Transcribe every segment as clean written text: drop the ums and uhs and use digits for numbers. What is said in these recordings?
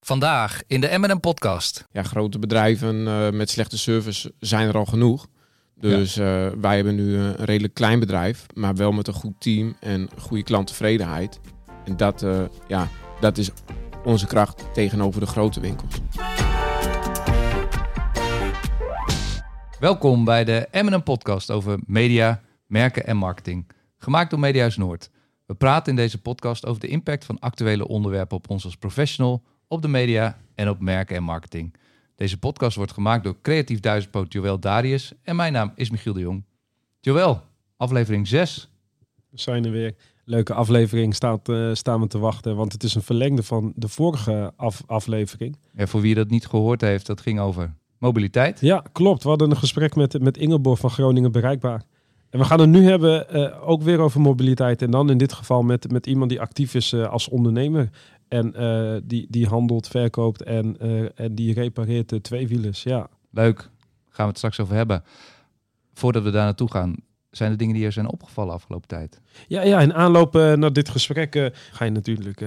Vandaag in de M&M Podcast. Ja, grote bedrijven met slechte service zijn er al genoeg. Dus ja. Wij hebben nu een redelijk klein bedrijf, maar wel met een goed team en goede klanttevredenheid. En dat is onze kracht tegenover de grote winkels. Welkom bij de M&M Podcast over media, merken en marketing. Gemaakt door Mediahuis Noord. We praten in deze podcast over de impact van actuele onderwerpen op ons als professional, op de media en op merken en marketing. Deze podcast wordt gemaakt door creatief duizendpoot Joël Darius en mijn naam is Michiel de Jong. Joël, aflevering 6. We zijn er weer. Leuke aflevering, staan we te wachten, want het is een verlengde van de vorige aflevering. Ja, voor wie dat niet gehoord heeft, dat ging over mobiliteit. Ja, klopt. We hadden een gesprek met Ingeborg van Groningen Bereikbaar. En we gaan het nu hebben ook weer over mobiliteit en dan in dit geval met iemand die actief is als ondernemer. En die handelt, verkoopt en die repareert de tweewielers. Ja. Leuk, daar gaan we het straks over hebben. Voordat we daar naartoe gaan, zijn er dingen die er zijn opgevallen afgelopen tijd? Ja, in aanloop naar dit gesprek ga je natuurlijk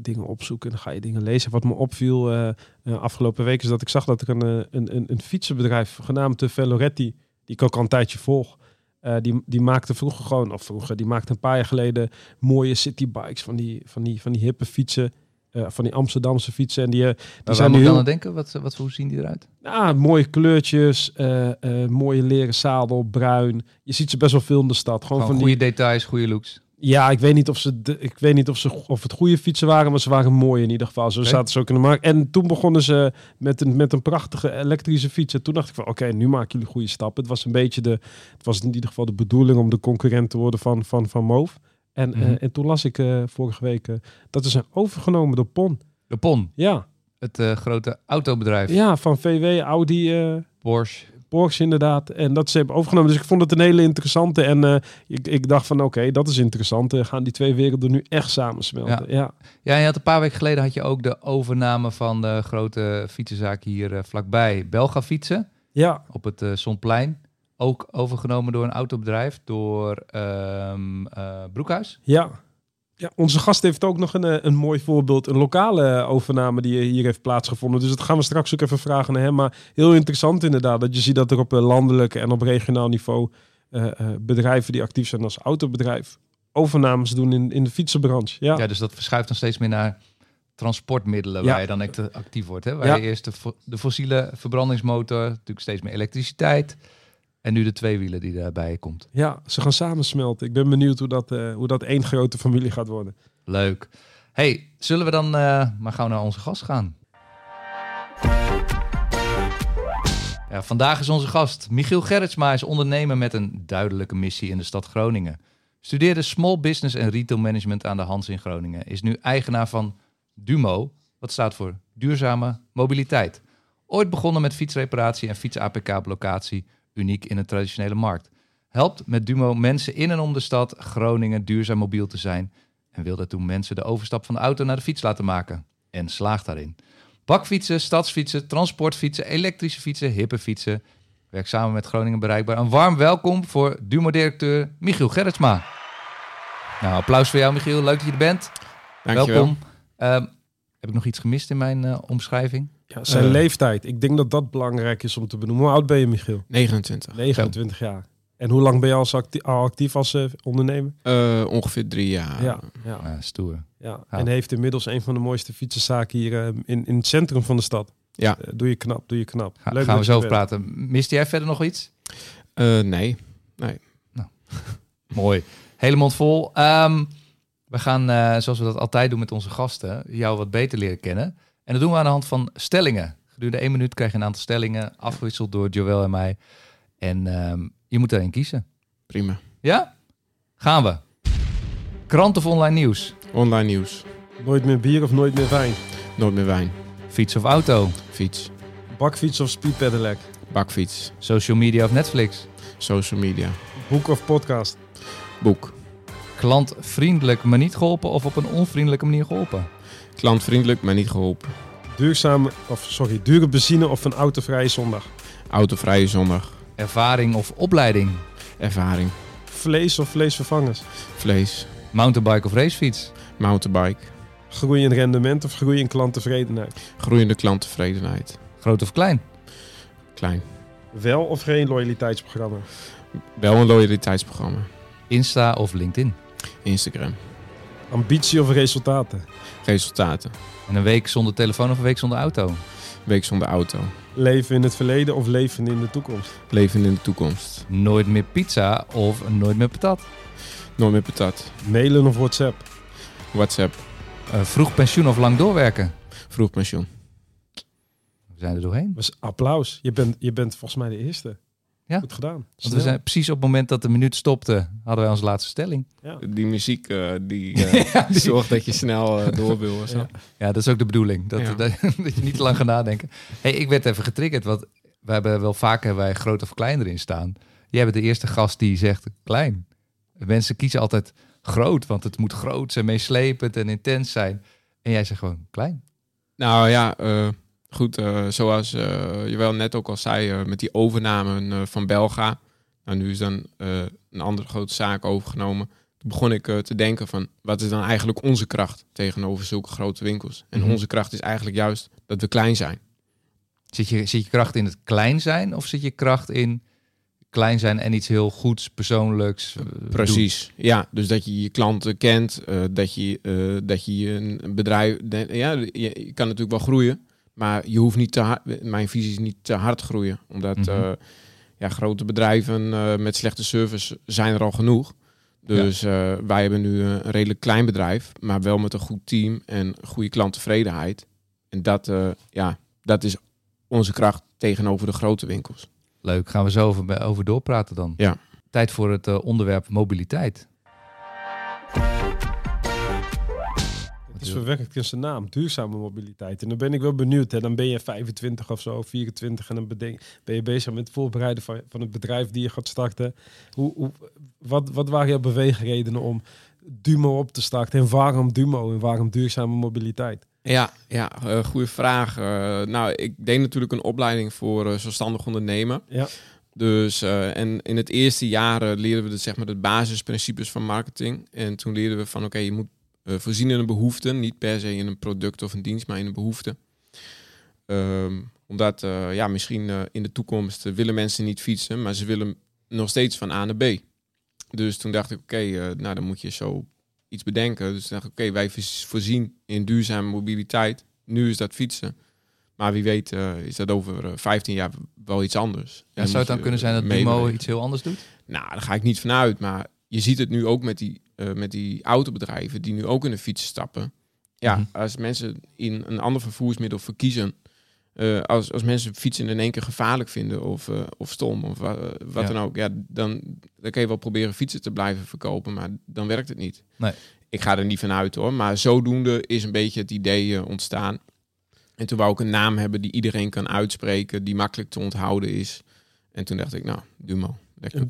dingen opzoeken. Dan ga je dingen lezen. Wat me opviel afgelopen week is dat ik zag dat er een fietsenbedrijf genaamd de Veloretti, die ik ook al een tijdje volg. Die maakte die maakte een paar jaar geleden mooie citybikes van die hippe fietsen, van die Amsterdamse fietsen. En die zijn nu heel... aan denken, wat hoe zien die eruit? Nou, mooie kleurtjes, mooie leren zadel, bruin. Je ziet ze best wel veel in de stad. Gewoon van goede details, goede looks. Ja, ik weet niet of het goede fietsen waren, maar ze waren mooi in ieder geval. Zo zaten ze ook in de markt. En toen begonnen ze met een prachtige elektrische fiets. En toen dacht ik van, oké, nu maken jullie goede stappen. Het was in ieder geval de bedoeling om de concurrent te worden van VanMoof. En toen las ik vorige week dat ze zijn overgenomen door Pon. De Pon? Ja. Het grote autobedrijf. Ja, van VW, Audi. Bosch. Inderdaad. En dat ze hebben overgenomen. Dus ik vond het een hele interessante. En ik dacht van oké, dat is interessant. Gaan die twee werelden nu echt samensmelten. Ja. Ja, en je had een paar weken geleden had je ook de overname van de grote fietsenzaak hier vlakbij. Belga fietsen. Ja. Op het Zonplein. Ook overgenomen door een autobedrijf. Door Broekhuis. Ja. Ja, onze gast heeft ook nog een mooi voorbeeld, een lokale overname die hier heeft plaatsgevonden. Dus dat gaan we straks ook even vragen naar hem. Maar heel interessant inderdaad, dat je ziet dat er op landelijk en op regionaal niveau bedrijven die actief zijn als autobedrijf overnames doen in de fietsenbranche. Ja. Ja, dus dat verschuift dan steeds meer naar transportmiddelen waar je dan echt actief wordt. Hè? Waar je eerst de fossiele verbrandingsmotor, natuurlijk steeds meer elektriciteit. En nu de tweewielen die daarbij komt. Ja, ze gaan samensmelten. Ik ben benieuwd hoe dat één grote familie gaat worden. Leuk. Hey, zullen we dan maar gauw naar onze gast gaan? Ja, vandaag is onze gast Michiel Gerritsma, is ondernemer met een duidelijke missie in de stad Groningen. Studeerde Small Business en Retail Management aan de Hanze in Groningen. Is nu eigenaar van Dumo, wat staat voor Duurzame Mobiliteit. Ooit begonnen met fietsreparatie en fiets-APK op locatie... uniek in een traditionele markt. Helpt met Dumo mensen in en om de stad Groningen duurzaam mobiel te zijn... en wil daartoe mensen de overstap van de auto naar de fiets laten maken. En slaagt daarin. Bakfietsen, stadsfietsen, transportfietsen, elektrische fietsen, hippe fietsen. Werkt samen met Groningen Bereikbaar. Een warm welkom voor Dumo-directeur Michiel Gerritsma. Nou, applaus voor jou Michiel. Leuk dat je er bent. Dankjewel. Welkom. Heb ik nog iets gemist in mijn omschrijving? Ja, zijn leeftijd. Ik denk dat belangrijk is om te benoemen. Hoe oud ben je, Michiel? 29. 29 jaar. En hoe lang ben je al actief als ondernemer? Ongeveer 3 jaar. Ja, stoer. Ja. En heeft inmiddels een van de mooiste fietsenzaken hier in het centrum van de stad. Ja. Doe je knap. Leuk, gaan we zo over praten. Miste jij verder nog iets? Nee. Nou. Mooi. Hele mond vol. We gaan, zoals we dat altijd doen met onze gasten, jou wat beter leren kennen. En dat doen we aan de hand van stellingen. Gedurende 1 minuut krijg je een aantal stellingen, afgewisseld door Joël en mij. En je moet daarin kiezen. Prima. Ja? Gaan we. Krant of online nieuws? Online nieuws. Nooit meer bier of nooit meer wijn? Nooit meer wijn. Fiets of auto? Fiets. Bakfiets of speedpedelec? Bakfiets. Social media of Netflix? Social media. Boek of podcast? Boek. Klantvriendelijk maar niet geholpen of op een onvriendelijke manier geholpen? Klantvriendelijk maar niet geholpen. Dure benzine of een autovrije zondag? Autovrije zondag. Ervaring of opleiding? Ervaring. Vlees of vleesvervangers? Vlees. Mountainbike of racefiets? Mountainbike. Groei in rendement of groei in klanttevredenheid? Groeiende klanttevredenheid. Groot of klein? Klein. Wel of geen loyaliteitsprogramma? Wel een loyaliteitsprogramma. Insta of LinkedIn? Instagram. Ambitie of resultaten? Resultaten. En een week zonder telefoon of een week zonder auto? Een week zonder auto. Leven in het verleden of leven in de toekomst? Leven in de toekomst. Nooit meer pizza of nooit meer patat? Nooit meer patat. Mailen of WhatsApp? WhatsApp. Vroeg pensioen of lang doorwerken? Vroeg pensioen. We zijn er doorheen. Dus applaus. Je bent volgens mij de eerste. Ja. Goed gedaan. Want we zijn precies op het moment dat de minuut stopte, hadden wij onze laatste stelling. Ja. Die muziek die zorgt dat je snel door wil. Ja. Ja, dat is ook de bedoeling. Dat je niet te lang gaat nadenken. Hey, ik werd even getriggerd, want we hebben wel vaker wij groot of klein erin staan. Jij bent de eerste gast die zegt klein. Mensen kiezen altijd groot, want het moet groot zijn, meeslepend en intens zijn. En jij zegt gewoon klein. Nou ja, goed, zoals Joël net ook al zei, met die overname van Belga. Nou, nu is dan een andere grote zaak overgenomen. Toen begon ik te denken van, wat is dan eigenlijk onze kracht tegenover zulke grote winkels? En onze kracht is eigenlijk juist dat we klein zijn. Zit je kracht in het klein zijn of zit je kracht in klein zijn en iets heel goeds, persoonlijks precies, doet. Ja. Dus dat je je klanten kent, dat je een bedrijf... Je kan natuurlijk wel groeien, maar je hoeft niet te hard... Mijn visie is niet te hard groeien. Omdat grote bedrijven met slechte service zijn er al genoeg. Dus wij hebben nu een redelijk klein bedrijf, maar wel met een goed team en goede klanttevredenheid. En dat is onze kracht tegenover de grote winkels. Leuk, gaan we zo over doorpraten dan. Ja. Tijd voor het onderwerp mobiliteit. Het is verwerkt in zijn naam, duurzame mobiliteit. En dan ben ik wel benieuwd, hè. Dan ben je 25 of zo, 24... en dan ben je bezig met het voorbereiden van het bedrijf die je gaat starten. Wat waren jouw beweegredenen om Dumo op te starten? En waarom Dumo en waarom duurzame mobiliteit? Ja, goede vraag. Nou, ik deed natuurlijk een opleiding voor zelfstandig ondernemen. Ja. Dus, en in het eerste jaar leerden we de basisprincipes van marketing. En toen leerden we van, je moet voorzien in een behoefte. Niet per se in een product of een dienst, maar in een behoefte. Omdat, misschien in de toekomst willen mensen niet fietsen, maar ze willen nog steeds van A naar B. Dus toen dacht ik, dan moet je zo iets bedenken. Dus dacht ik, wij voorzien in duurzame mobiliteit. Nu is dat fietsen. Maar wie weet is dat over 15 jaar wel iets anders. Ja, zou het dan kunnen zijn dat Dumo iets heel anders doet? Nou, daar ga ik niet vanuit. Maar je ziet het nu ook met die autobedrijven die nu ook in de fietsen stappen. Ja, als mensen in een ander vervoersmiddel verkiezen. Als mensen fietsen in één keer gevaarlijk vinden of stom of wat dan ook, dan kun je wel proberen fietsen te blijven verkopen, maar dan werkt het niet. Nee. Ik ga er niet van uit hoor, maar zodoende is een beetje het idee ontstaan. En toen wou ik een naam hebben die iedereen kan uitspreken, die makkelijk te onthouden is. En toen dacht ik, Dumo.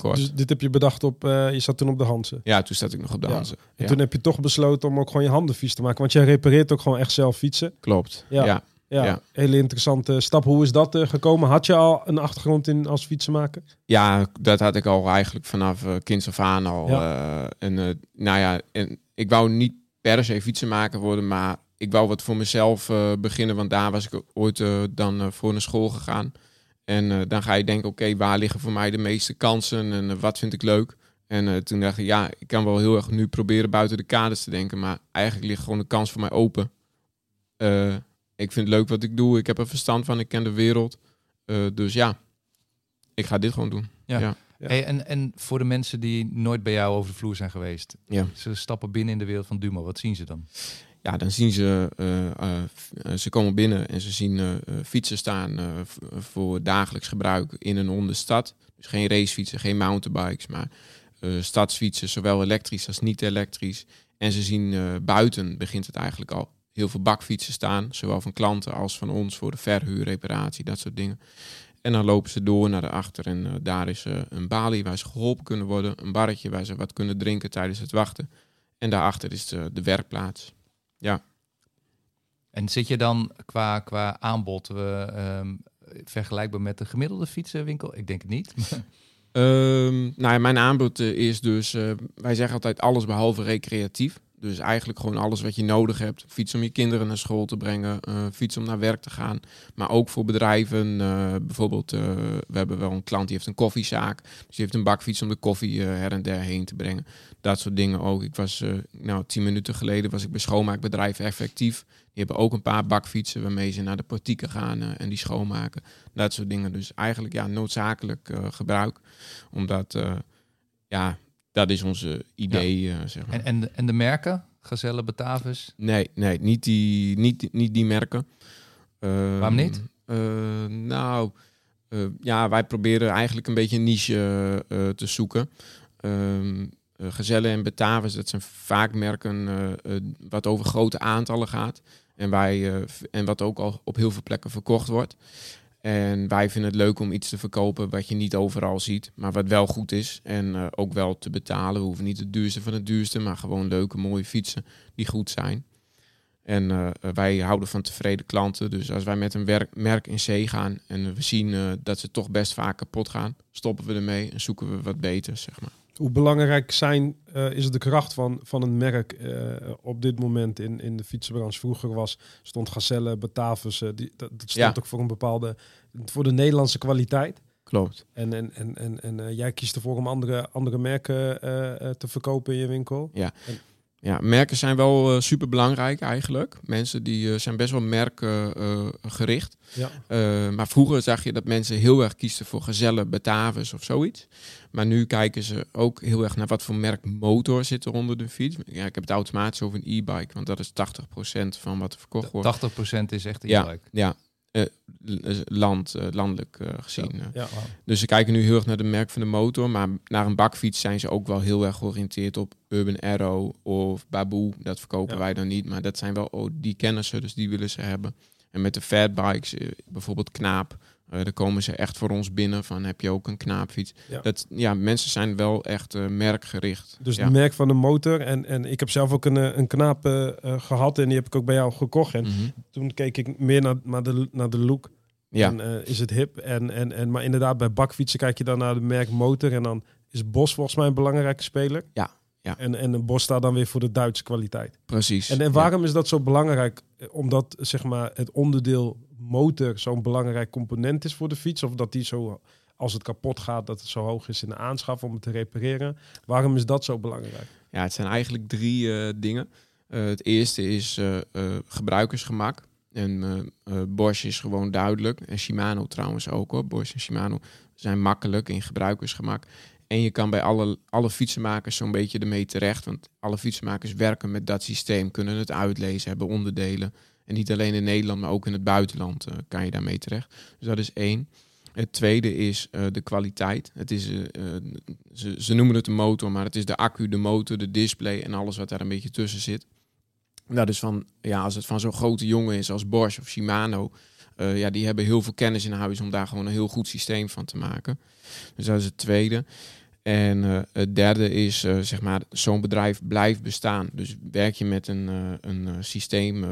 Dus dit heb je bedacht op, je zat toen op de Hanze? Ja, toen zat ik nog op de Hanze. Ja. En toen heb je toch besloten om ook gewoon je handen vies te maken, want jij repareert ook gewoon echt zelf fietsen. Klopt, ja. Ja, hele interessante stap. Hoe is dat gekomen? Had je al een achtergrond in als fietsenmaker? Ja, dat had ik al eigenlijk vanaf kinds af aan al. Ja. En ik wou niet per se fietsenmaker worden, maar ik wou wat voor mezelf beginnen. Want daar was ik ooit dan voor naar school gegaan. En dan ga je denken, waar liggen voor mij de meeste kansen en wat vind ik leuk? En toen dacht ik, ik kan wel heel erg nu proberen buiten de kaders te denken. Maar eigenlijk ligt gewoon de kans voor mij open. Ik vind het leuk wat ik doe. Ik heb er verstand van. Ik ken de wereld. Dus ik ga dit gewoon doen. Ja. Ja. Hey, en voor de mensen die nooit bij jou over de vloer zijn geweest. Ja. Ze stappen binnen in de wereld van Dumo. Wat zien ze dan? Ja, dan zien ze, ze komen binnen en ze zien fietsen staan voor dagelijks gebruik in en om de stad. Dus geen racefietsen, geen mountainbikes, maar stadsfietsen, zowel elektrisch als niet elektrisch. En ze zien buiten, begint het eigenlijk al, heel veel bakfietsen staan. Zowel van klanten als van ons voor de verhuur, reparatie, dat soort dingen. En dan lopen ze door naar de achter en daar is een balie waar ze geholpen kunnen worden. Een barretje waar ze wat kunnen drinken tijdens het wachten. En daarachter is de werkplaats. Ja. En zit je dan qua aanbod vergelijkbaar met de gemiddelde fietsenwinkel? Ik denk het niet. Nou ja, mijn aanbod is dus... wij zeggen altijd alles behalve recreatief. Dus eigenlijk gewoon alles wat je nodig hebt. Fiets om je kinderen naar school te brengen. Fiets om naar werk te gaan. Maar ook voor bedrijven. Bijvoorbeeld, we hebben wel een klant die heeft een koffiezaak. Dus die heeft een bakfiets om de koffie her en der heen te brengen. Dat soort dingen ook. Ik was 10 minuten geleden was ik bij schoonmaakbedrijf Effectief. Die hebben ook een paar bakfietsen waarmee ze naar de portieken gaan en die schoonmaken. Dat soort dingen. Dus eigenlijk ja, noodzakelijk gebruik. Omdat dat is onze idee, ja. Zeg maar. En de merken? Gazelle, Batavus? Nee, niet die merken. Waarom niet? Wij proberen eigenlijk een beetje een niche te zoeken. Gazelle en Batavus, dat zijn vaak merken wat over grote aantallen gaat. En, en wat ook al op heel veel plekken verkocht wordt. En wij vinden het leuk om iets te verkopen wat je niet overal ziet, maar wat wel goed is. En ook wel te betalen. We hoeven niet het duurste van het duurste, maar gewoon leuke, mooie fietsen die goed zijn. En wij houden van tevreden klanten. Dus als wij met een merk in zee gaan en we zien dat ze toch best vaak kapot gaan, stoppen we ermee en zoeken we wat beter, zeg maar. Hoe belangrijk is de kracht van een merk op dit moment in de fietsenbranche? Vroeger stond Gazelle, Batavus, dat stond ook voor een bepaalde, voor de Nederlandse kwaliteit. Klopt. En jij kiest ervoor om andere merken te verkopen in je winkel. Ja. Ja, merken zijn wel superbelangrijk eigenlijk. Mensen die zijn best wel merkgericht. Ja. Maar vroeger zag je dat mensen heel erg kiezen voor Gazelle, Batavus of zoiets. Maar nu kijken ze ook heel erg naar wat voor merkmotor zit er onder de fiets. Ja, ik heb het automatisch over een e-bike, want dat is 80% van wat er verkocht wordt. 80% is echt e-bike? Ja. Landelijk gezien. Ja. Ja, wow. Dus ze kijken nu heel erg naar de merk van de motor, maar naar een bakfiets zijn ze ook wel heel erg georiënteerd op Urban Arrow of Baboe. Dat verkopen wij dan niet, maar dat zijn wel die kennen ze, dus die willen ze hebben. En met de fatbikes, bijvoorbeeld Knaap, daar komen ze echt voor ons binnen van heb je ook een Knaapfiets. Ja. Mensen zijn wel echt merkgericht. Dus het merk van de motor en ik heb zelf ook een Knaap gehad en die heb ik ook bij jou gekocht. En toen keek ik meer naar de look. Ja. En is het hip en maar inderdaad bij bakfietsen kijk je dan naar de merk motor en dan is Bosch volgens mij een belangrijke speler. Ja. Ja. En Bosch staat dan weer voor de Duitse kwaliteit. Precies. En waarom is dat zo belangrijk? Omdat zeg maar, het onderdeel motor zo'n belangrijk component is voor de fiets? Of dat die zo, als het kapot gaat, dat het zo hoog is in de aanschaf om het te repareren? Waarom is dat zo belangrijk? Ja, het zijn eigenlijk drie dingen. Het eerste is gebruikersgemak. En Bosch is gewoon duidelijk. En Shimano trouwens ook hoor. Bosch en Shimano zijn makkelijk in gebruikersgemak. En je kan bij alle fietsenmakers zo'n beetje ermee terecht. Want alle fietsenmakers werken met dat systeem. Kunnen het uitlezen, hebben onderdelen. En niet alleen in Nederland, maar ook in het buitenland kan je daarmee terecht. Dus dat is één. Het tweede is de kwaliteit. Het is, ze noemen het de motor, maar het is de accu, de motor, de display en alles wat daar een beetje tussen zit. Dat is als het van zo'n grote jongen is als Bosch of Shimano... die hebben heel veel kennis in huis om daar gewoon een heel goed systeem van te maken. Dus dat is het tweede. En het derde is, zo'n bedrijf blijft bestaan. Dus werk je met een systeem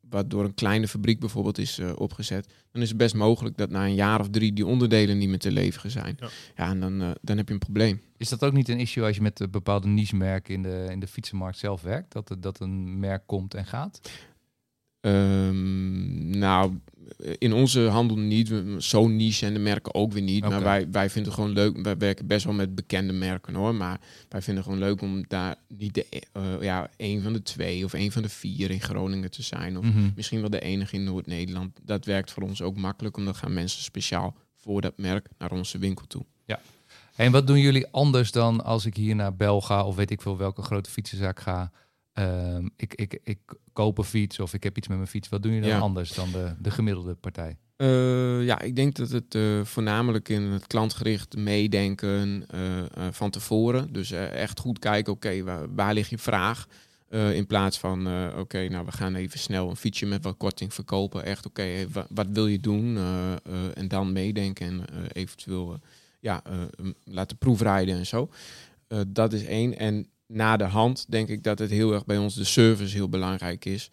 wat door een kleine fabriek bijvoorbeeld is opgezet... dan is het best mogelijk dat na een jaar of 3 die onderdelen niet meer te leveren zijn. Ja, en dan heb je een probleem. Is dat ook niet een issue als je met bepaalde niche-merken in de fietsenmarkt zelf werkt? Dat een merk komt en gaat? In onze handel niet. Zo niche en de merken ook weer niet. Okay. Maar wij vinden het gewoon leuk. Wij werken best wel met bekende merken hoor. Maar wij vinden het gewoon leuk om daar niet een van de 2 of een van de 4 in Groningen te zijn. Of misschien wel de enige in Noord-Nederland. Dat werkt voor ons ook makkelijk. Omdat gaan mensen speciaal voor dat merk naar onze winkel toe. Ja. En wat doen jullie anders dan als ik hier naar Belga of weet ik veel welke grote fietsenzaak ga? Ik koop een fiets of ik heb iets met mijn fiets. Wat doen jullie dan anders dan de gemiddelde partij? Ik denk dat het voornamelijk in het klantgericht meedenken van tevoren. Dus echt goed kijken, oké, waar ligt je vraag? In plaats van, we gaan even snel een fietsje met wat korting verkopen. Echt, wat wil je doen? En dan meedenken en eventueel laten proefrijden en zo. Dat is één. En na de hand denk ik dat het heel erg bij ons de service heel belangrijk is.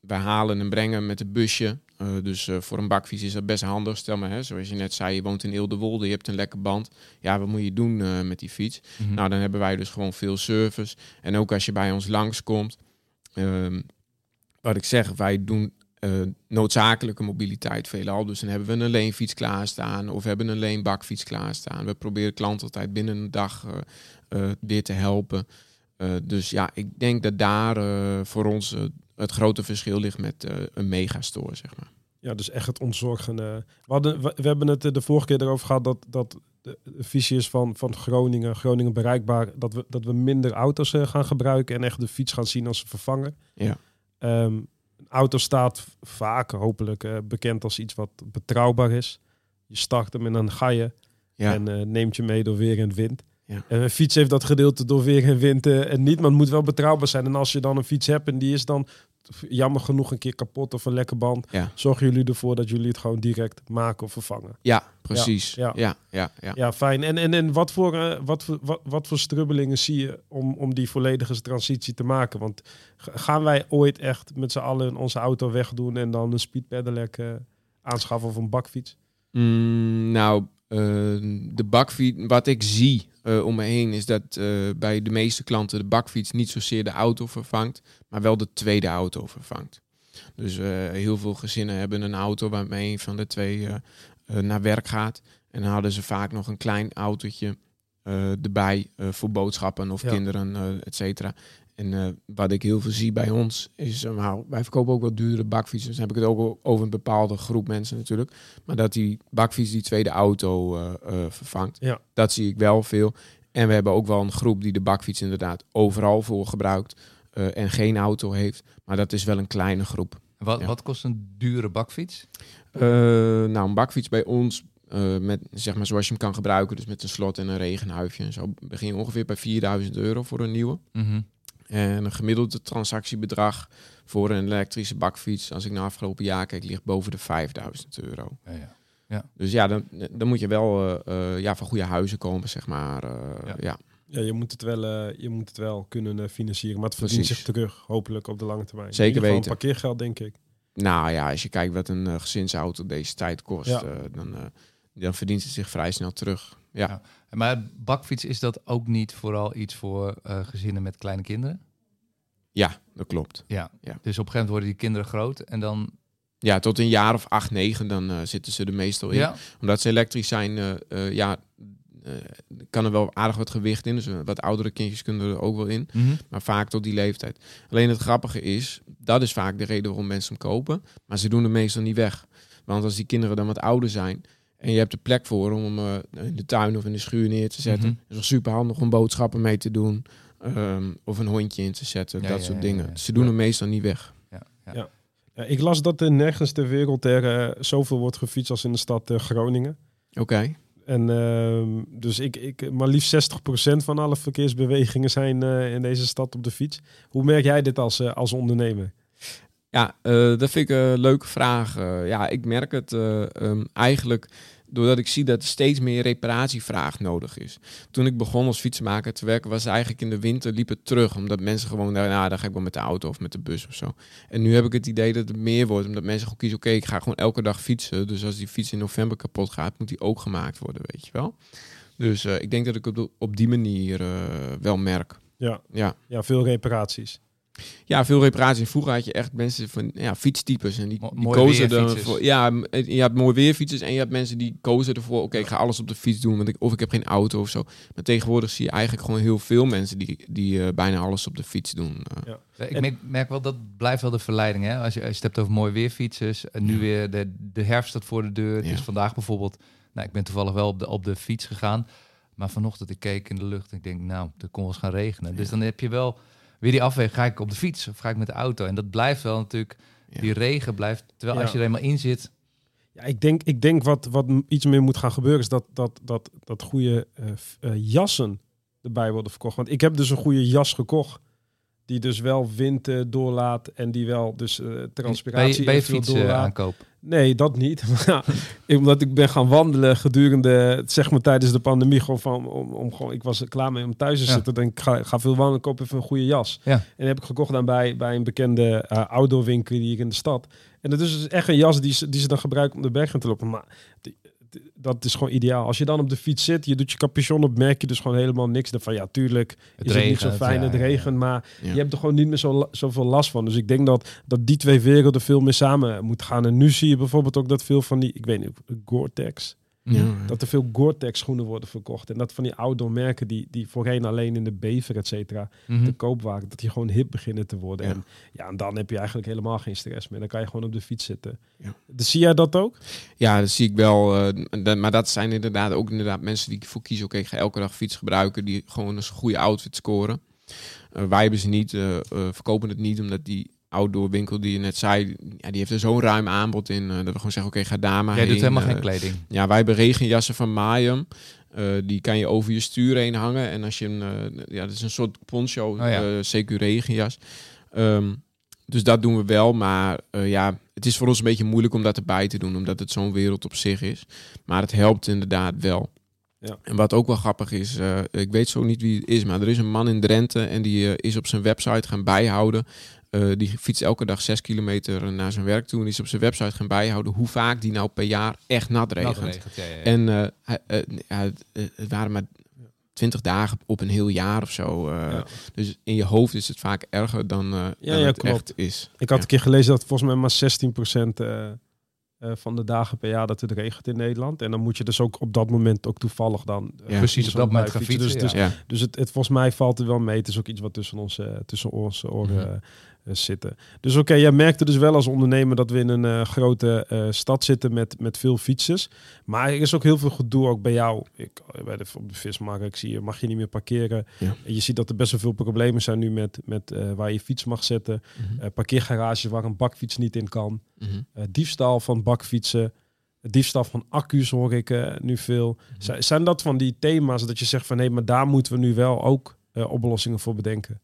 Wij halen en brengen met het busje. Dus voor een bakfiets is dat best handig. Stel maar, zoals je net zei, je woont in Eelderwolde, je hebt een lekker band. Ja, wat moet je doen met die fiets? Mm-hmm. Nou, dan hebben wij dus gewoon veel service. En ook als je bij ons langskomt. Wat ik zeg, wij doen noodzakelijke mobiliteit veelal. Dus dan hebben we een leenfiets klaarstaan of hebben een leenbakfiets klaarstaan. We proberen klanten altijd binnen een dag weer te helpen. Ik denk dat daar voor ons het grote verschil ligt met een megastore, zeg maar. Ja, dus echt het ontzorgen. We hebben het de vorige keer erover gehad dat de visie is van Groningen bereikbaar, dat we minder auto's gaan gebruiken en echt de fiets gaan zien als een vervanger. Ja. Een auto staat vaak, hopelijk, bekend als iets wat betrouwbaar is. Je start hem en dan ga je en neemt je mee door weer en wind. Ja. En een fiets heeft dat gedeelte door weer en wind en niet, maar het moet wel betrouwbaar zijn. En als je dan een fiets hebt en die is dan jammer genoeg een keer kapot of een lekke band, zorgen jullie ervoor dat jullie het gewoon direct maken of vervangen. Ja, precies. Ja, fijn. En wat voor strubbelingen zie je om die volledige transitie te maken? Want gaan wij ooit echt met z'n allen onze auto wegdoen en dan een speedpedelec aanschaffen of een bakfiets? De bakfiets, wat ik zie om me heen, is dat bij de meeste klanten de bakfiets niet zozeer de auto vervangt, maar wel de tweede auto vervangt. Dus heel veel gezinnen hebben een auto waarmee een van de twee naar werk gaat. En dan hadden ze vaak nog een klein autootje erbij voor boodschappen of kinderen, et cetera. En wat ik heel veel zie bij ons is, wij verkopen ook wel duurdere bakfietsen. Dus dan heb ik het ook over een bepaalde groep mensen natuurlijk. Maar dat die bakfiets die tweede auto vervangt, dat zie ik wel veel. En we hebben ook wel een groep die de bakfiets inderdaad overal voor gebruikt en geen auto heeft. Maar dat is wel een kleine groep. Wat kost een dure bakfiets? Een bakfiets bij ons, met, zeg maar, zoals je hem kan gebruiken, dus met een slot en een regenhuifje en zo, begin je ongeveer bij €4.000 voor een nieuwe. Mm-hmm. En een gemiddelde transactiebedrag voor een elektrische bakfiets, als ik naar afgelopen jaar kijk, ligt boven de €5.000. Ja. Ja. Dus dan moet je wel van goede huizen komen, zeg maar. Ja, je moet het wel kunnen financieren, maar het verdient zich terug, hopelijk op de lange termijn. Zeker weten. Een parkeergeld, denk ik. Nou ja, als je kijkt wat een gezinsauto deze tijd kost, dan verdient het zich vrij snel terug. Ja. Ja. Maar bakfiets, is dat ook niet vooral iets voor gezinnen met kleine kinderen? Ja, dat klopt. Ja. Ja. Dus op een gegeven moment worden die kinderen groot en dan... Ja, tot een jaar of 8, 9, dan zitten ze er meestal in. Ja. Omdat ze elektrisch zijn, kan er wel aardig wat gewicht in. Dus wat oudere kindjes kunnen er ook wel in. Mm-hmm. Maar vaak tot die leeftijd. Alleen het grappige is, dat is vaak de reden waarom mensen hem kopen. Maar ze doen hem meestal niet weg. Want als die kinderen dan wat ouder zijn... En je hebt de plek voor om hem in de tuin of in de schuur neer te zetten. Mm-hmm. Dat is super handig om boodschappen mee te doen. Of een hondje in te zetten. Dat soort dingen. Ja. Ze doen hem meestal niet weg. Ja. Ja, ik las dat er nergens ter wereld zoveel wordt gefietst als in de stad Groningen. Oké. En dus maar liefst 60% van alle verkeersbewegingen zijn in deze stad op de fiets. Hoe merk jij dit als ondernemer? Ja, dat vind ik een leuke vraag. Ik merk het eigenlijk doordat ik zie dat er steeds meer reparatievraag nodig is. Toen ik begon als fietsenmaker te werken, was eigenlijk in de winter liep het terug. Omdat mensen gewoon dachten, daar ga ik wel met de auto of met de bus of zo. En nu heb ik het idee dat het meer wordt. Omdat mensen gewoon kiezen, ik ga gewoon elke dag fietsen. Dus als die fiets in november kapot gaat, moet die ook gemaakt worden, weet je wel. Dus ik denk dat ik op die manier wel merk. Ja, veel reparaties. Ja, veel reparaties. Vroeger had je echt mensen van fietstypes. En die kozen ervoor. Ja, je had mooi weerfietsers en je had mensen die kozen ervoor. Oké, ik ga alles op de fiets doen, want ik heb geen auto of zo. Maar tegenwoordig zie je eigenlijk gewoon heel veel mensen die bijna alles op de fiets doen. Ja. Ik merk wel, dat blijft wel de verleiding. Hè? Als je het hebt over mooi weerfietsers. En nu weer de herfst staat voor de deur. Het is vandaag bijvoorbeeld Nou, ik ben toevallig wel op de fiets gegaan. Maar vanochtend, ik keek in de lucht en ik denk, nou, er kon wel eens gaan regenen. Ja. Dus dan heb je wel weer die afweging, ga ik op de fiets of ga ik met de auto? En dat blijft wel natuurlijk, ja. Die regen blijft. Terwijl als je er eenmaal in zit... Ja, ik denk wat iets meer moet gaan gebeuren is dat goede jassen erbij worden verkocht. Want ik heb dus een goede jas gekocht. Die dus wel wind doorlaat en die wel dus transpiratie... Ben je fiets aankoop? Nee, dat niet. Omdat ik ben gaan wandelen gedurende, zeg maar tijdens de pandemie, gewoon gewoon, ik was er klaar mee om thuis te zitten. Dan ga veel wandelen, koop even een goede jas. Ja. En die heb ik gekocht dan bij een bekende outdoorwinkel hier in de stad. En dat is dus echt een jas die ze dan gebruiken om de bergen te lopen. Maar dat is gewoon ideaal. Als je dan op de fiets zit, je doet je capuchon op, merk je dus gewoon helemaal niks. Dan van ja, tuurlijk het is regen, het niet zo fijn, het regent, maar je hebt er gewoon niet meer zoveel last van. Dus ik denk dat die twee werelden veel meer samen moeten gaan. En nu zie je bijvoorbeeld ook dat veel van die, ik weet niet, Gore-Tex. Ja. Dat er veel Gore-Tex schoenen worden verkocht. En dat van die outdoor merken die voorheen alleen in de Bever, et cetera, te koop waren. Dat die gewoon hip beginnen te worden. Ja. En dan heb je eigenlijk helemaal geen stress meer. Dan kan je gewoon op de fiets zitten. Ja. Dus zie jij dat ook? Ja, dat zie ik wel. Maar dat zijn inderdaad mensen die ervoor kiezen. Oké, ik ga elke dag fiets gebruiken. Die gewoon een goede outfit scoren. Wij hebben ze niet. Verkopen het niet, omdat die outdoor winkel die je net zei, ja, die heeft er zo'n ruim aanbod in, dat we gewoon zeggen, oké, ga daar maar heen. Jij doet helemaal geen kleding. Ja, wij hebben regenjassen van Mayum. Die kan je over je stuur heen hangen. En als je dat is een soort poncho, CQ regenjas. Dus dat doen we wel, maar het is voor ons een beetje moeilijk om dat erbij te doen, omdat het zo'n wereld op zich is. Maar het helpt inderdaad wel. Ja. En wat ook wel grappig is, ik weet zo niet wie het is, maar er is een man in Drenthe en die is op zijn website gaan bijhouden. Die fietst elke dag 6 kilometer naar zijn werk toe. En die is op zijn website gaan bijhouden hoe vaak die nou per jaar echt nat regent. En het waren maar 20 dagen op een heel jaar of zo. Dus in je hoofd is het vaak erger dan het klopt. Echt is. Ik had een keer gelezen dat volgens mij maar 16% van de dagen per jaar dat het regent in Nederland. En dan moet je dus ook op dat moment ook toevallig dan... precies, op dat moment gaan fietsen. Dus het volgens mij valt er wel mee. Het is ook iets wat tussen onze oren... zitten. Dus oké, jij merkte dus wel als ondernemer dat we in een grote stad zitten met veel fietsers. Maar er is ook heel veel gedoe ook bij jou. Op de vismarkt zie je, mag je niet meer parkeren. Ja. En je ziet dat er best wel veel problemen zijn nu met waar je fiets mag zetten. Parkeergarages waar een bakfiets niet in kan. Diefstal van bakfietsen. Diefstal van accu's hoor ik nu veel. Zijn dat van die thema's dat je zegt van maar daar moeten we nu wel ook oplossingen voor bedenken?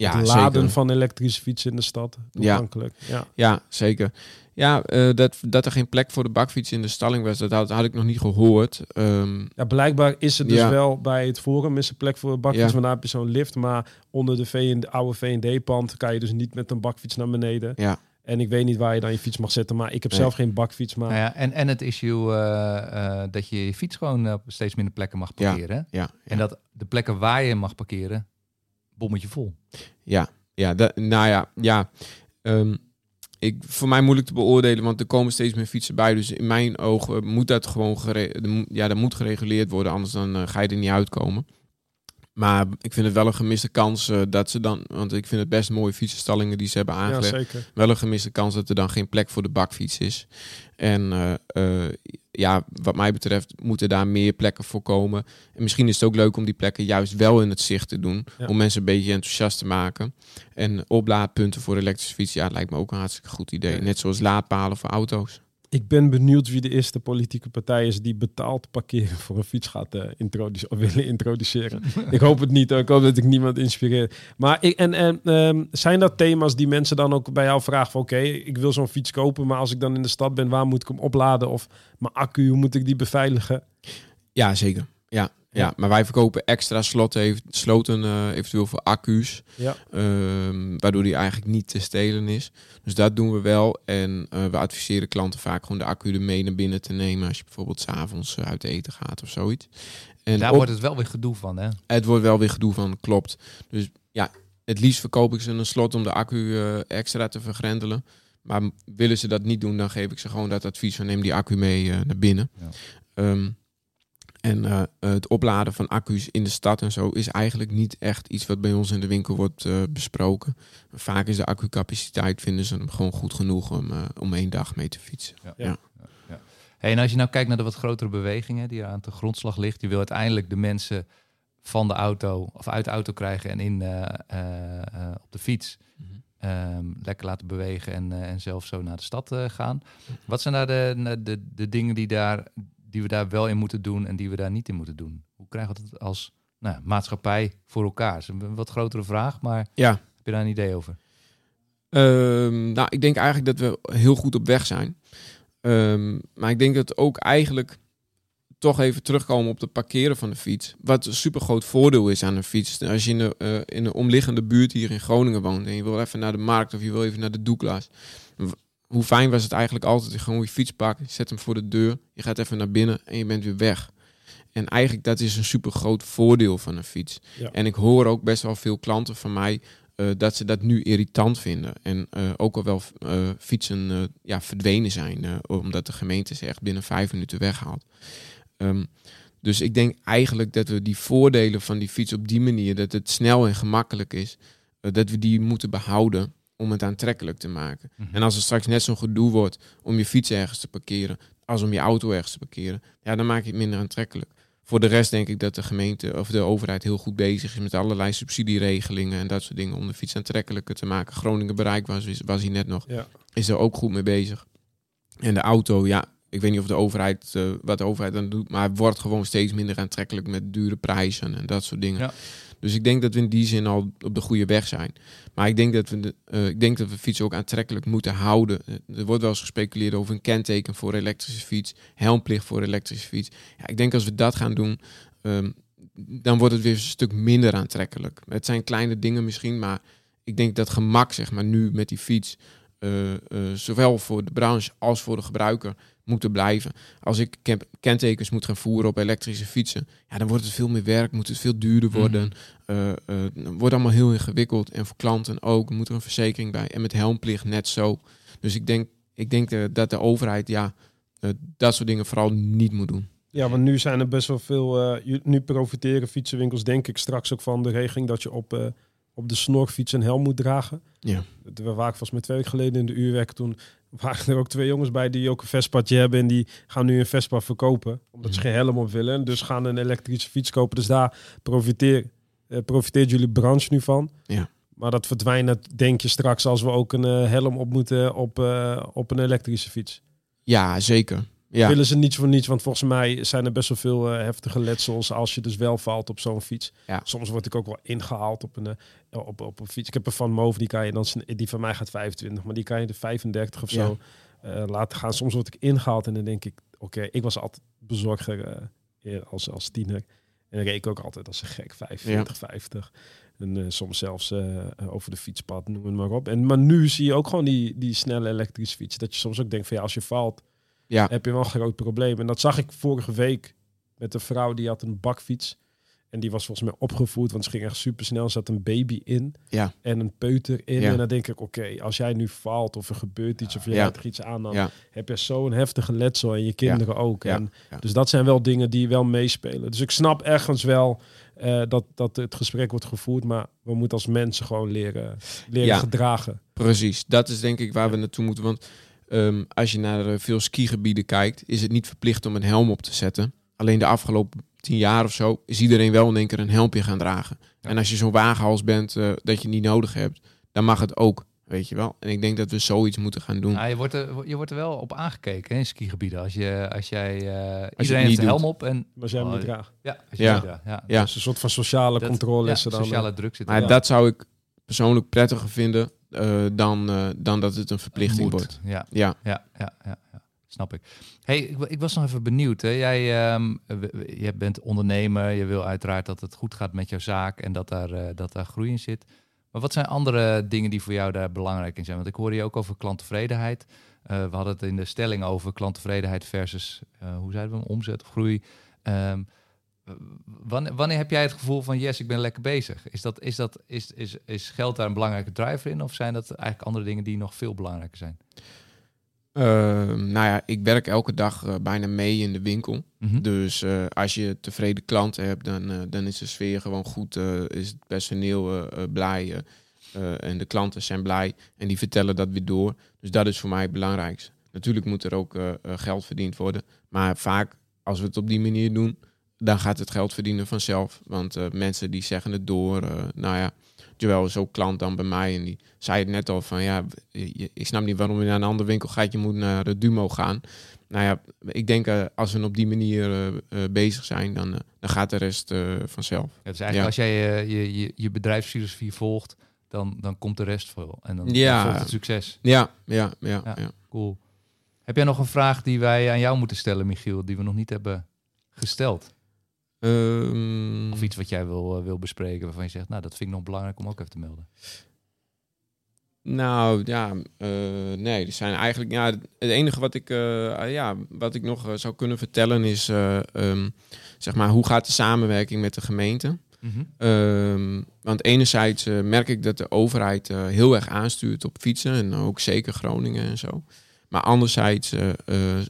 Ja, het laden zeker. Van elektrische fietsen in de stad, toegankelijk. Ja, zeker. Ja, dat er geen plek voor de bakfiets in de stalling was, dat had ik nog niet gehoord. Blijkbaar is het dus wel bij het Forum is een plek voor de bakfiets, maar daar heb je zo'n lift. Maar onder de oude V&D-pand kan je dus niet met een bakfiets naar beneden. Ja. En ik weet niet waar je dan je fiets mag zetten, maar ik heb zelf geen bakfiets. Maar... Nou ja, en het issue dat je fiets gewoon op steeds minder plekken mag parkeren. Ja. En dat de plekken waar je mag parkeren, bommetje vol. Voor mij moeilijk te beoordelen, want er komen steeds meer fietsen bij. Dus in mijn oog moet dat gewoon dat moet gereguleerd worden, anders dan ga je er niet uitkomen. Maar ik vind het wel een gemiste kans dat ze dan... Want ik vind het best mooie fietsenstallingen die ze hebben aangelegd. Ja, zeker. Wel een gemiste kans dat er dan geen plek voor de bakfiets is. En wat mij betreft moeten daar meer plekken voor komen. En misschien is het ook leuk om die plekken juist wel in het zicht te doen. Ja. Om mensen een beetje enthousiast te maken. En oplaadpunten voor elektrische fiets, lijkt me ook een hartstikke goed idee. Ja. Net zoals laadpalen voor auto's. Ik ben benieuwd wie de eerste politieke partij is die betaald parkeren voor een fiets gaat willen introduceren. Ik hoop het niet. Ik hoop dat ik niemand inspireer. Maar zijn dat thema's die mensen dan ook bij jou vragen van oké, ik wil zo'n fiets kopen, maar als ik dan in de stad ben, waar moet ik hem opladen? Of mijn accu, hoe moet ik die beveiligen? Ja, zeker. Ja, maar wij verkopen extra sloten eventueel voor accu's. Ja. Waardoor die eigenlijk niet te stelen is. Dus dat doen we wel. En we adviseren klanten vaak gewoon de accu ermee naar binnen te nemen. Als je bijvoorbeeld 's avonds uit eten gaat of zoiets. En daar wordt het wel weer gedoe van, hè? Het wordt wel weer gedoe van, klopt. Dus ja, het liefst verkoop ik ze een slot om de accu extra te vergrendelen. Maar willen ze dat niet doen, dan geef ik ze gewoon dat advies van neem die accu mee naar binnen. Ja. En het opladen van accu's in de stad en zo is eigenlijk niet echt iets wat bij ons in de winkel wordt besproken. Vaak is de accucapaciteit, vinden ze hem gewoon goed genoeg om 1 dag mee te fietsen. Ja. Hey, en als je nou kijkt naar de wat grotere bewegingen die aan de grondslag ligt, die wil uiteindelijk de mensen van de auto of uit de auto krijgen en in op de fiets. Mm-hmm. Lekker laten bewegen en zelf zo naar de stad gaan. Wat zijn daar de dingen die we daar wel in moeten doen en die we daar niet in moeten doen? Hoe krijgen we dat als maatschappij voor elkaar? Dat is een wat grotere vraag, maar heb je daar een idee over? Ik denk eigenlijk dat we heel goed op weg zijn. Maar ik denk dat ook eigenlijk toch even terugkomen op het parkeren van de fiets. Wat een super groot voordeel is aan een fiets. Als je in de omliggende buurt hier in Groningen woont en je wil even naar de markt of je wil even naar de Douglas. Hoe fijn was het eigenlijk altijd? Je gewoon je fiets pakken, je zet hem voor de deur, je gaat even naar binnen en je bent weer weg. En eigenlijk dat is een super groot voordeel van een fiets. Ja. En ik hoor ook best wel veel klanten van mij dat ze dat nu irritant vinden. En ook al wel fietsen verdwenen zijn. Omdat de gemeente ze echt binnen 5 minuten weghaalt. Dus ik denk eigenlijk dat we die voordelen van die fiets op die manier, dat het snel en gemakkelijk is, dat we die moeten behouden om het aantrekkelijk te maken. Mm-hmm. En als er straks net zo'n gedoe wordt om je fiets ergens te parkeren, als om je auto ergens te parkeren, dan maak je het minder aantrekkelijk. Voor de rest denk ik dat de gemeente of de overheid heel goed bezig is met allerlei subsidieregelingen en dat soort dingen om de fiets aantrekkelijker te maken. Groningen Bereikbaar was hier net nog, is er ook goed mee bezig. En de auto, ik weet niet of de overheid wat de overheid dan doet, maar het wordt gewoon steeds minder aantrekkelijk met dure prijzen en dat soort dingen. Ja. Dus ik denk dat we in die zin al op de goede weg zijn. Maar ik denk dat we fietsen ook aantrekkelijk moeten houden. Er wordt wel eens gespeculeerd over een kenteken voor elektrische fiets, helmplicht voor elektrische fiets. Ja, ik denk als we dat gaan doen, dan wordt het weer een stuk minder aantrekkelijk. Het zijn kleine dingen misschien, maar ik denk dat gemak, zeg maar, nu met die fiets, zowel voor de branche als voor de gebruiker moeten blijven. Als ik kentekens moet gaan voeren op elektrische fietsen, dan wordt het veel meer werk, moet het veel duurder worden. Mm-hmm. Wordt allemaal heel ingewikkeld. En voor klanten ook, moet er een verzekering bij. En met helmplicht net zo. Dus ik denk dat de overheid dat soort dingen vooral niet moet doen. Ja, want nu zijn er best wel veel... nu profiteren fietsenwinkels denk ik straks ook van de regeling dat je op de snorfiets een helm moet dragen. Ja. We waren vast met 2 weken geleden in de uurwerk toen... waren er ook 2 jongens bij die ook een Vespaatje hebben... en die gaan nu een Vespa verkopen, omdat ze geen helm op willen. Dus gaan een elektrische fiets kopen. Dus daar profiteert jullie branche nu van. Ja. Maar dat verdwijnt, denk je, straks als we ook een helm op moeten op een elektrische fiets. Ja, zeker. Ja. Willen ze niets voor niets, want volgens mij zijn er best wel veel heftige letsels als je dus wel valt op zo'n fiets. Ja. Soms word ik ook wel ingehaald op een fiets. Ik heb een VanMoof, die van mij gaat 25, maar die kan je de 35 of zo laten gaan. Soms word ik ingehaald en dan denk ik, oké, ik was altijd bezorger als tiener. En dan reed ik ook altijd als een gek, 50. En soms zelfs over de fietspad, noem het maar op. Maar nu zie je ook gewoon die snelle elektrische fiets. Dat je soms ook denkt van als je valt... Ja. Heb je wel een groot probleem. En dat zag ik vorige week met een vrouw die had een bakfiets. En die was volgens mij opgevoerd, want ze ging echt supersnel. Er zat een baby in en een peuter in. Ja. En dan denk ik, oké, als jij nu valt of er gebeurt iets of je hebt iets aan, dan heb je zo'n heftige letsel en je kinderen ook. Ja. En dus dat zijn wel dingen die wel meespelen. Dus ik snap ergens wel dat het gesprek wordt gevoerd, maar we moeten als mensen gewoon leren gedragen. Precies, dat is denk ik waar we naartoe moeten, want... als je naar veel skigebieden kijkt, is het niet verplicht om een helm op te zetten. Alleen de afgelopen 10 jaar of zo is iedereen wel in één keer een helmpje gaan dragen. Ja. En als je zo'n wagenhals bent dat je niet nodig hebt, dan mag het ook, weet je wel. En ik denk dat we zoiets moeten gaan doen. Ja, je wordt er wel op aangekeken hè, in skigebieden. Iedereen heeft een helm op. Maar jij moet dragen. Ja. Dus een soort van sociale controle is er dan. Sociale druk zit er. Dat zou ik persoonlijk prettiger vinden... dan dat het een verplichting wordt. Ja. Snap ik. Hey, ik was nog even benieuwd. Hè. Jij bent ondernemer. Je wil uiteraard dat het goed gaat met jouw zaak en dat daar groei in zit. Maar wat zijn andere dingen die voor jou daar belangrijk in zijn? Want ik hoorde je ook over klanttevredenheid. We hadden het in de stelling over klanttevredenheid versus hoe zeiden we, omzet of groei. Wanneer heb jij het gevoel van yes, ik ben lekker bezig? Is geld daar een belangrijke driver in? Of zijn dat eigenlijk andere dingen die nog veel belangrijker zijn? Ik werk elke dag bijna mee in de winkel. Mm-hmm. Dus als je tevreden klanten hebt, dan is de sfeer gewoon goed. Is het personeel blij en de klanten zijn blij. En die vertellen dat weer door. Dus dat is voor mij het belangrijkste. Natuurlijk moet er ook geld verdiend worden. Maar vaak, als we het op die manier doen, dan gaat het geld verdienen vanzelf. Want mensen die zeggen het door. Joël is ook klant dan bij mij. En die zei het net al van, ja, ik snap niet waarom je naar een andere winkel gaat. Je moet naar Dumo gaan. Nou ja, ik denk als we op die manier bezig zijn, dan gaat de rest vanzelf. Ja, dus eigenlijk als jij je bedrijfsfilosofie volgt, dan komt de rest veel. En dan volgt het succes. Ja. Cool. Heb jij nog een vraag die wij aan jou moeten stellen, Michiel, die we nog niet hebben gesteld? Of iets wat jij wil bespreken, waarvan je zegt, nou, dat vind ik nog belangrijk om ook even te melden. Nou ja, nee, er zijn eigenlijk, ja, het enige wat ik nog zou kunnen vertellen is, zeg maar, hoe gaat de samenwerking met de gemeente? Mm-hmm. Want enerzijds merk ik dat de overheid heel erg aanstuurt op fietsen en ook zeker Groningen en zo. Maar anderzijds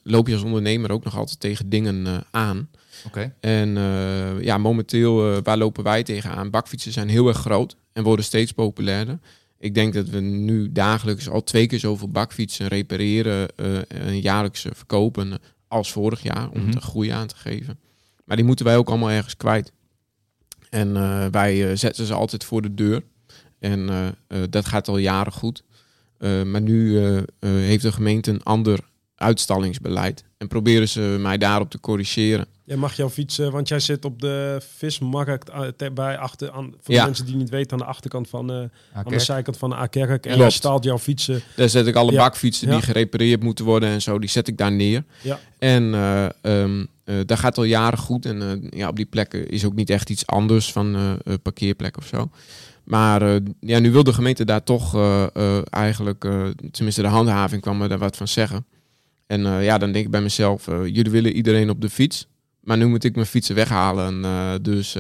loop je als ondernemer ook nog altijd tegen dingen aan. Okay. En momenteel, waar lopen wij tegen aan? Bakfietsen zijn heel erg groot en worden steeds populairder. Ik denk dat we nu dagelijks al 2 keer zoveel bakfietsen repareren en jaarlijks verkopen als vorig jaar, om de groei aan te geven. Maar die moeten wij ook allemaal ergens kwijt. En wij zetten ze altijd voor de deur. En dat gaat al jaren goed. Maar nu heeft de gemeente een ander uitstallingsbeleid. En proberen ze mij daarop te corrigeren. Jij mag jouw fietsen, want jij zit op de vismarkt voor de mensen die niet weten, aan de achterkant van aan de zijkant van de A-kerk. En daar staat jouw fietsen. Daar zet ik alle bakfietsen die gerepareerd moeten worden en zo, die zet ik daar neer. Ja. En daar gaat al jaren goed. En op die plekken is ook niet echt iets anders van parkeerplek of zo. Maar nu wil de gemeente daar toch eigenlijk, tenminste de handhaving kwam me daar wat van zeggen. En dan denk ik bij mezelf, jullie willen iedereen op de fiets, maar nu moet ik mijn fietsen weghalen. Dus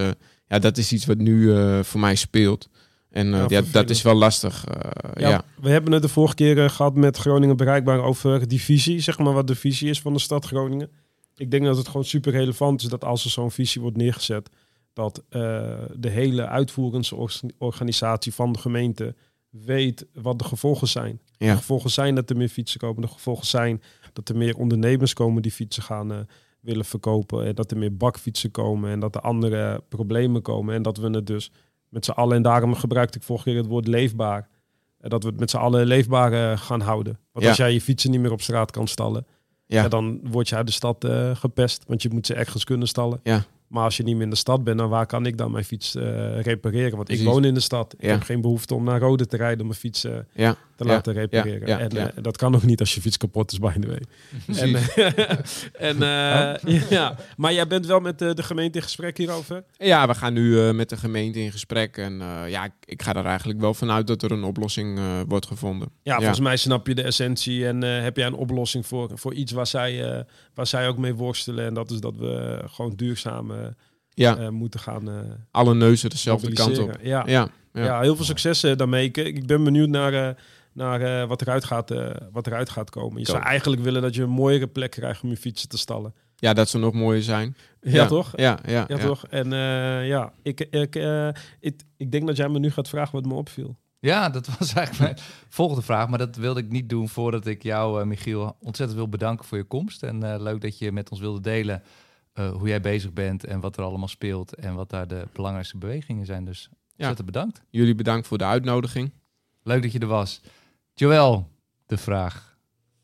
dat is iets wat nu voor mij speelt. En dat is wel lastig. We hebben het de vorige keer gehad met Groningen Bereikbaar over die visie, zeg maar, wat de visie is van de stad Groningen. Ik denk dat het gewoon super relevant is dat als er zo'n visie wordt neergezet, dat de hele uitvoeringsorganisatie van de gemeente weet wat de gevolgen zijn. Ja. De gevolgen zijn dat er meer fietsen komen. De gevolgen zijn dat er meer ondernemers komen die fietsen gaan willen verkopen. En dat er meer bakfietsen komen. En dat er andere problemen komen. En dat we het dus met z'n allen, en daarom gebruikte ik vorige keer het woord leefbaar. Dat we het met z'n allen leefbaar gaan houden. Want als jij je fietsen niet meer op straat kan stallen, dan word je uit de stad gepest. Want je moet ze ergens kunnen stallen. Ja. Maar als je niet meer in de stad bent, dan waar kan ik dan mijn fiets repareren? Want precies. Ik woon in de stad. Ik heb geen behoefte om naar Rode te rijden om mijn fiets te laten repareren. Dat kan ook niet als je fiets kapot is, by the way. Maar jij bent wel met de gemeente in gesprek hierover? Ja, we gaan nu met de gemeente in gesprek. En ik ga er eigenlijk wel vanuit dat er een oplossing wordt gevonden. Ja, volgens mij snap je de essentie. En heb jij een oplossing voor iets waar zij ook mee worstelen. En dat is dat we gewoon duurzaam moeten gaan. Alle neuzen dezelfde kant op. Ja, heel veel succes daarmee. Ik ben benieuwd naar wat eruit gaat komen. Je zou eigenlijk willen dat je een mooiere plek krijgt om je fietsen te stallen. Ja, dat zou nog mooier zijn. Ja, toch? Ja, toch? En ik denk dat jij me nu gaat vragen wat me opviel. Ja, dat was eigenlijk mijn volgende vraag. Maar dat wilde ik niet doen voordat ik jou, Michiel, ontzettend wil bedanken voor je komst. En leuk dat je met ons wilde delen hoe jij bezig bent en wat er allemaal speelt en wat daar de belangrijkste bewegingen zijn. Dus ontzettend bedankt. Jullie bedankt voor de uitnodiging. Leuk dat je er was. Joël, de vraag.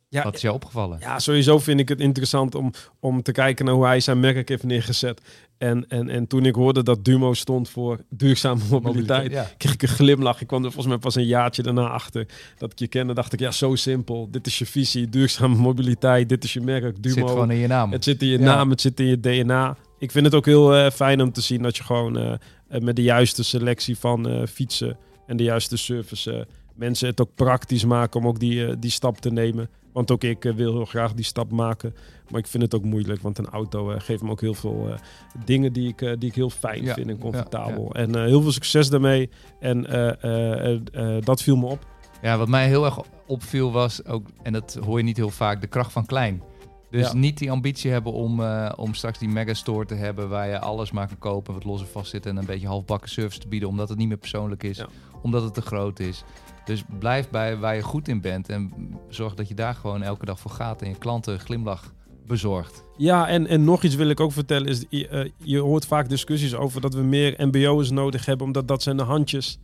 Ja, wat is jou opgevallen? Ja, sowieso vind ik het interessant om te kijken naar hoe hij zijn merk heeft neergezet. En toen ik hoorde dat Dumo stond voor duurzame mobiliteit, kreeg ik een glimlach. Ik kwam er volgens mij pas een jaartje daarna achter dat ik je kende. Dacht ik, zo simpel. Dit is je visie, duurzame mobiliteit. Dit is je merk, Dumo. Het zit gewoon in je naam. Het zit in je naam, het zit in je DNA. Ik vind het ook heel fijn om te zien dat je gewoon met de juiste selectie van fietsen en de juiste service mensen het ook praktisch maken om ook die stap te nemen. Want ook ik wil heel graag die stap maken. Maar ik vind het ook moeilijk. Want een auto geeft me ook heel veel dingen die ik heel fijn vind en comfortabel. Ja. En heel veel succes daarmee. En dat viel me op. Ja, wat mij heel erg opviel was ook, en dat hoor je niet heel vaak, de kracht van klein. Dus niet die ambitie hebben om straks die megastore te hebben waar je alles maar kan kopen, wat los en vast zit en een beetje halfbakken service te bieden, omdat het niet meer persoonlijk is, omdat het te groot is. Dus blijf bij waar je goed in bent en zorg dat je daar gewoon elke dag voor gaat en je klanten glimlach bezorgt. Ja, en nog iets wil ik ook vertellen is, je hoort vaak discussies over dat we meer mbo'ers nodig hebben, omdat dat zijn de handjes.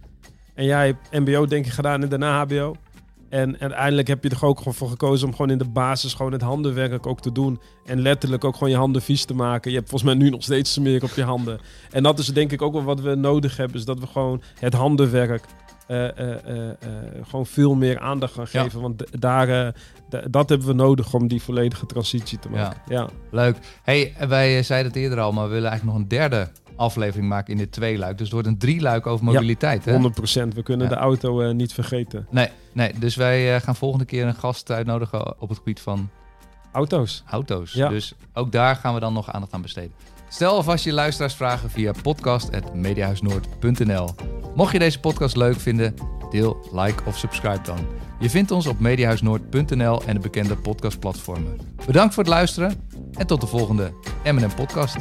En jij hebt mbo denk ik gedaan en daarna hbo. En uiteindelijk heb je er ook gewoon voor gekozen om gewoon in de basis gewoon het handenwerk ook te doen. En letterlijk ook gewoon je handen vies te maken. Je hebt volgens mij nu nog steeds smeer op je handen. En dat is denk ik ook wel wat we nodig hebben. Is dat we gewoon het handenwerk gewoon veel meer aandacht gaan geven. Ja. Want dat hebben we nodig om die volledige transitie te maken. Ja. Ja. Leuk. Hey, wij zeiden het eerder al, maar we willen eigenlijk nog een derde aflevering maken in dit tweeluik. Dus het wordt een drieluik over mobiliteit. Ja, 100%. We kunnen de auto niet vergeten. Nee. Dus wij gaan volgende keer een gast uitnodigen op het gebied van auto's. Ja. Dus ook daar gaan we dan nog aandacht aan besteden. Stel alvast je luisteraarsvragen via podcast@mediahuisnoord.nl. Mocht je deze podcast leuk vinden, deel, like of subscribe dan. Je vindt ons op mediahuisnoord.nl en de bekende podcastplatformen. Bedankt voor het luisteren en tot de volgende M&M Podcast.